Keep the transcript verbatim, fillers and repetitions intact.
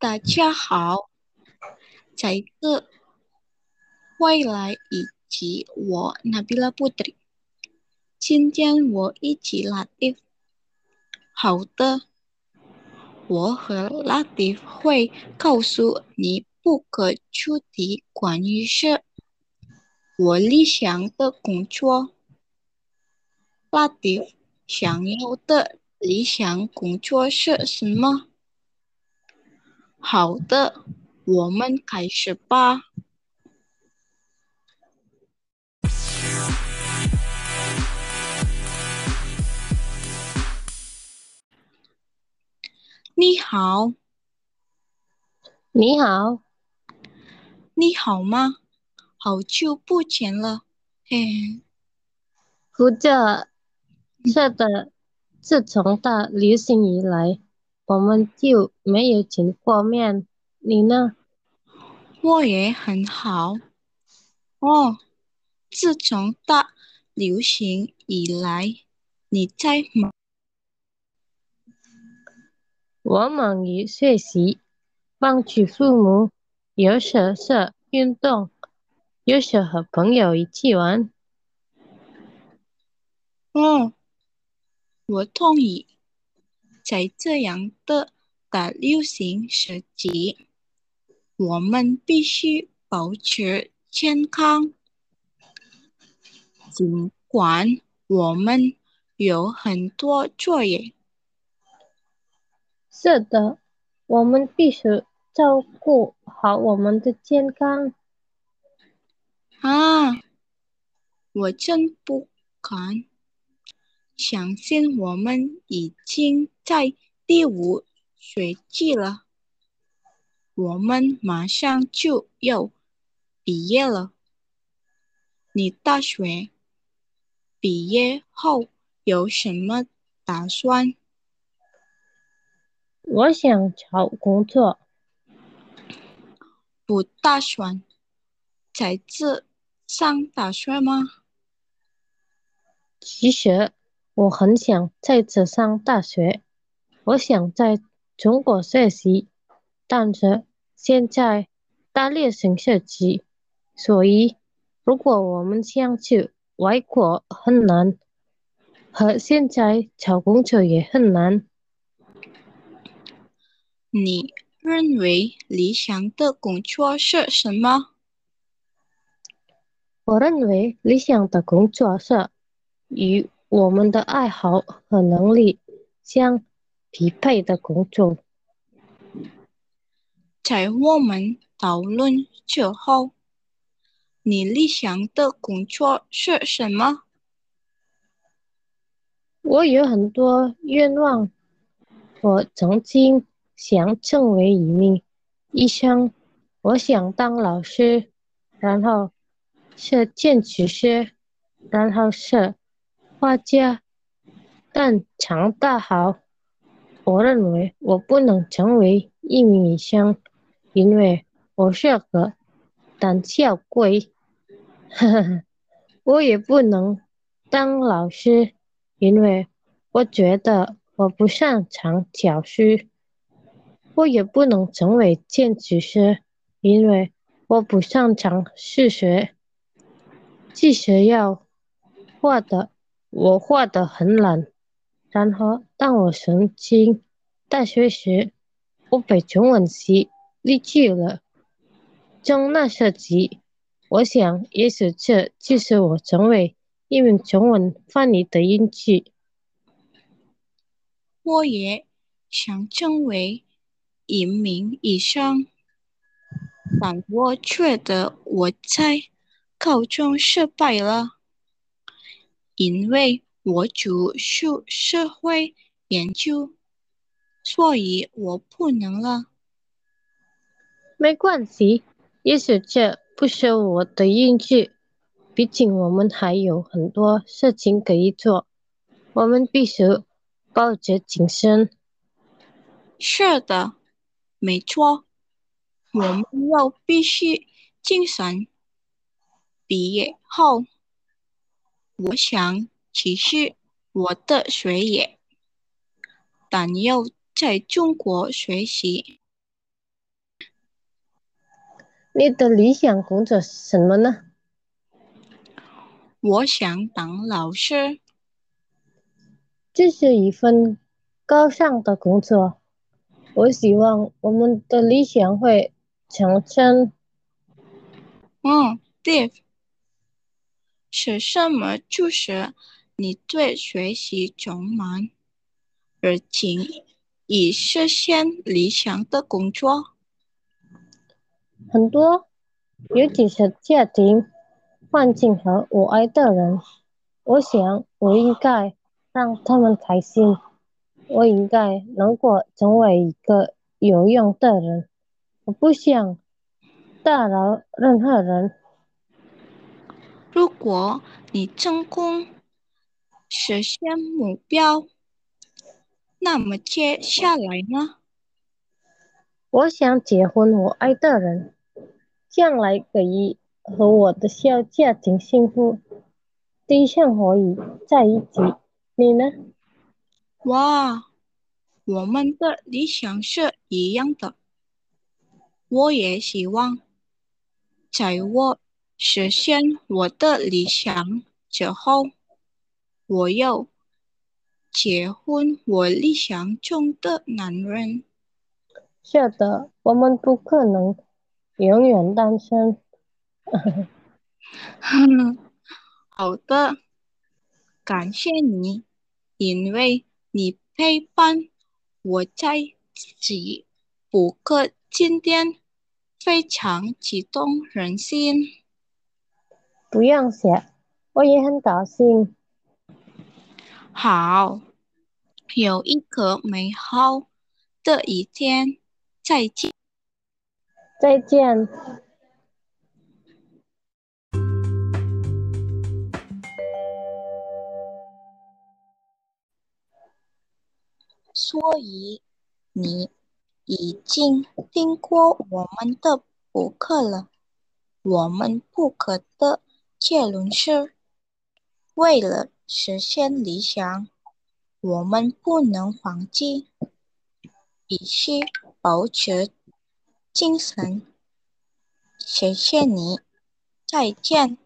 大家好，再次回来一起我 Nabila Putri。今天我一起 Latif。好的，我和 Latif 会告诉你不可出题关于是我理想的工作。Latif 想要的理想工作是什么？好的，我们开始吧。你好，你好，你好吗？好久不见了，嘿。不久，是的，自从大流行以来，我们就没有见过面，你呢？我也很好。哦，自从大流行以来，你在忙？我忙于学习，帮助父母，有时是运动，有时和朋友一起玩。哦，我同意。在这样的大流行时期，我们必须保持健康。尽管我们有很多作业，是的，我们必须照顾好我们的健康。啊，我真不敢相信我们已经在第五学期了，我们马上就要毕业了。你大学毕业后有什么打算？我想找工作。不打算在这上大学吗？其实我很想在这上大学，我想在中国学习，但是现在大流行时期，所以如果我们想去外国很难，和现在找工作也很难。你认为理想的工作是什么？我认为理想的工作是与我们的爱好和能力相匹配的工作。在我们讨论之后，你理想的工作是什么？我有很多愿望。我曾经想成为一名医生，我想当老师，然后是建筑师，然后是画家，但长大后，我认为我不能成为一名医生，因为我是个胆小鬼。我也不能当老师，因为我觉得我不擅长教书。我也不能成为建筑师，因为我不擅长数学。即使要画的，我画得很烂，然后当我申请大学时，我被中文系录取了。从那时起，我想也许这就是我成为一名中文翻译的运气。我也想成为一名医生，但我觉得我在高中失败了。因为我主修社会研究，所以我不能了。没关系，也许这不是我的运气，毕竟我们还有很多事情可以做，我们必须保持谨慎。是的，没错，我们要必须谨慎。毕业后，我想继续我的学业，但要在中国学习。你的理想工作是什么呢？我想当老师。这是一份高尚的工作。我希望我们的理想会成真。嗯 ，Dave， 是什么促使你对学习充满热情，以实现理想的工作？很多，尤其是家庭环境和我爱的人。我想我应该让他们开心，我应该能够成为一个有用的人，我不想打扰任何人。如果你成功实现目标，那么接下来呢？我想结婚我爱的人，将来可以和我的小家庭幸福地生活在一起。你呢？哇，我们的理想是一样的。我也希望在我实现我的理想之后，我要结婚我理想中的男人。是的，我们不可能永远单身。好的，感谢你，因为你陪伴我在这补课今天，非常激动人心。不用谢，我也很高兴。好，有一个美好的一天。再见，再见。所以你已经听过我们的补课了。我们补课的结论是，为了实现理想，我们不能放弃，必须保持精神。谢谢你，再见。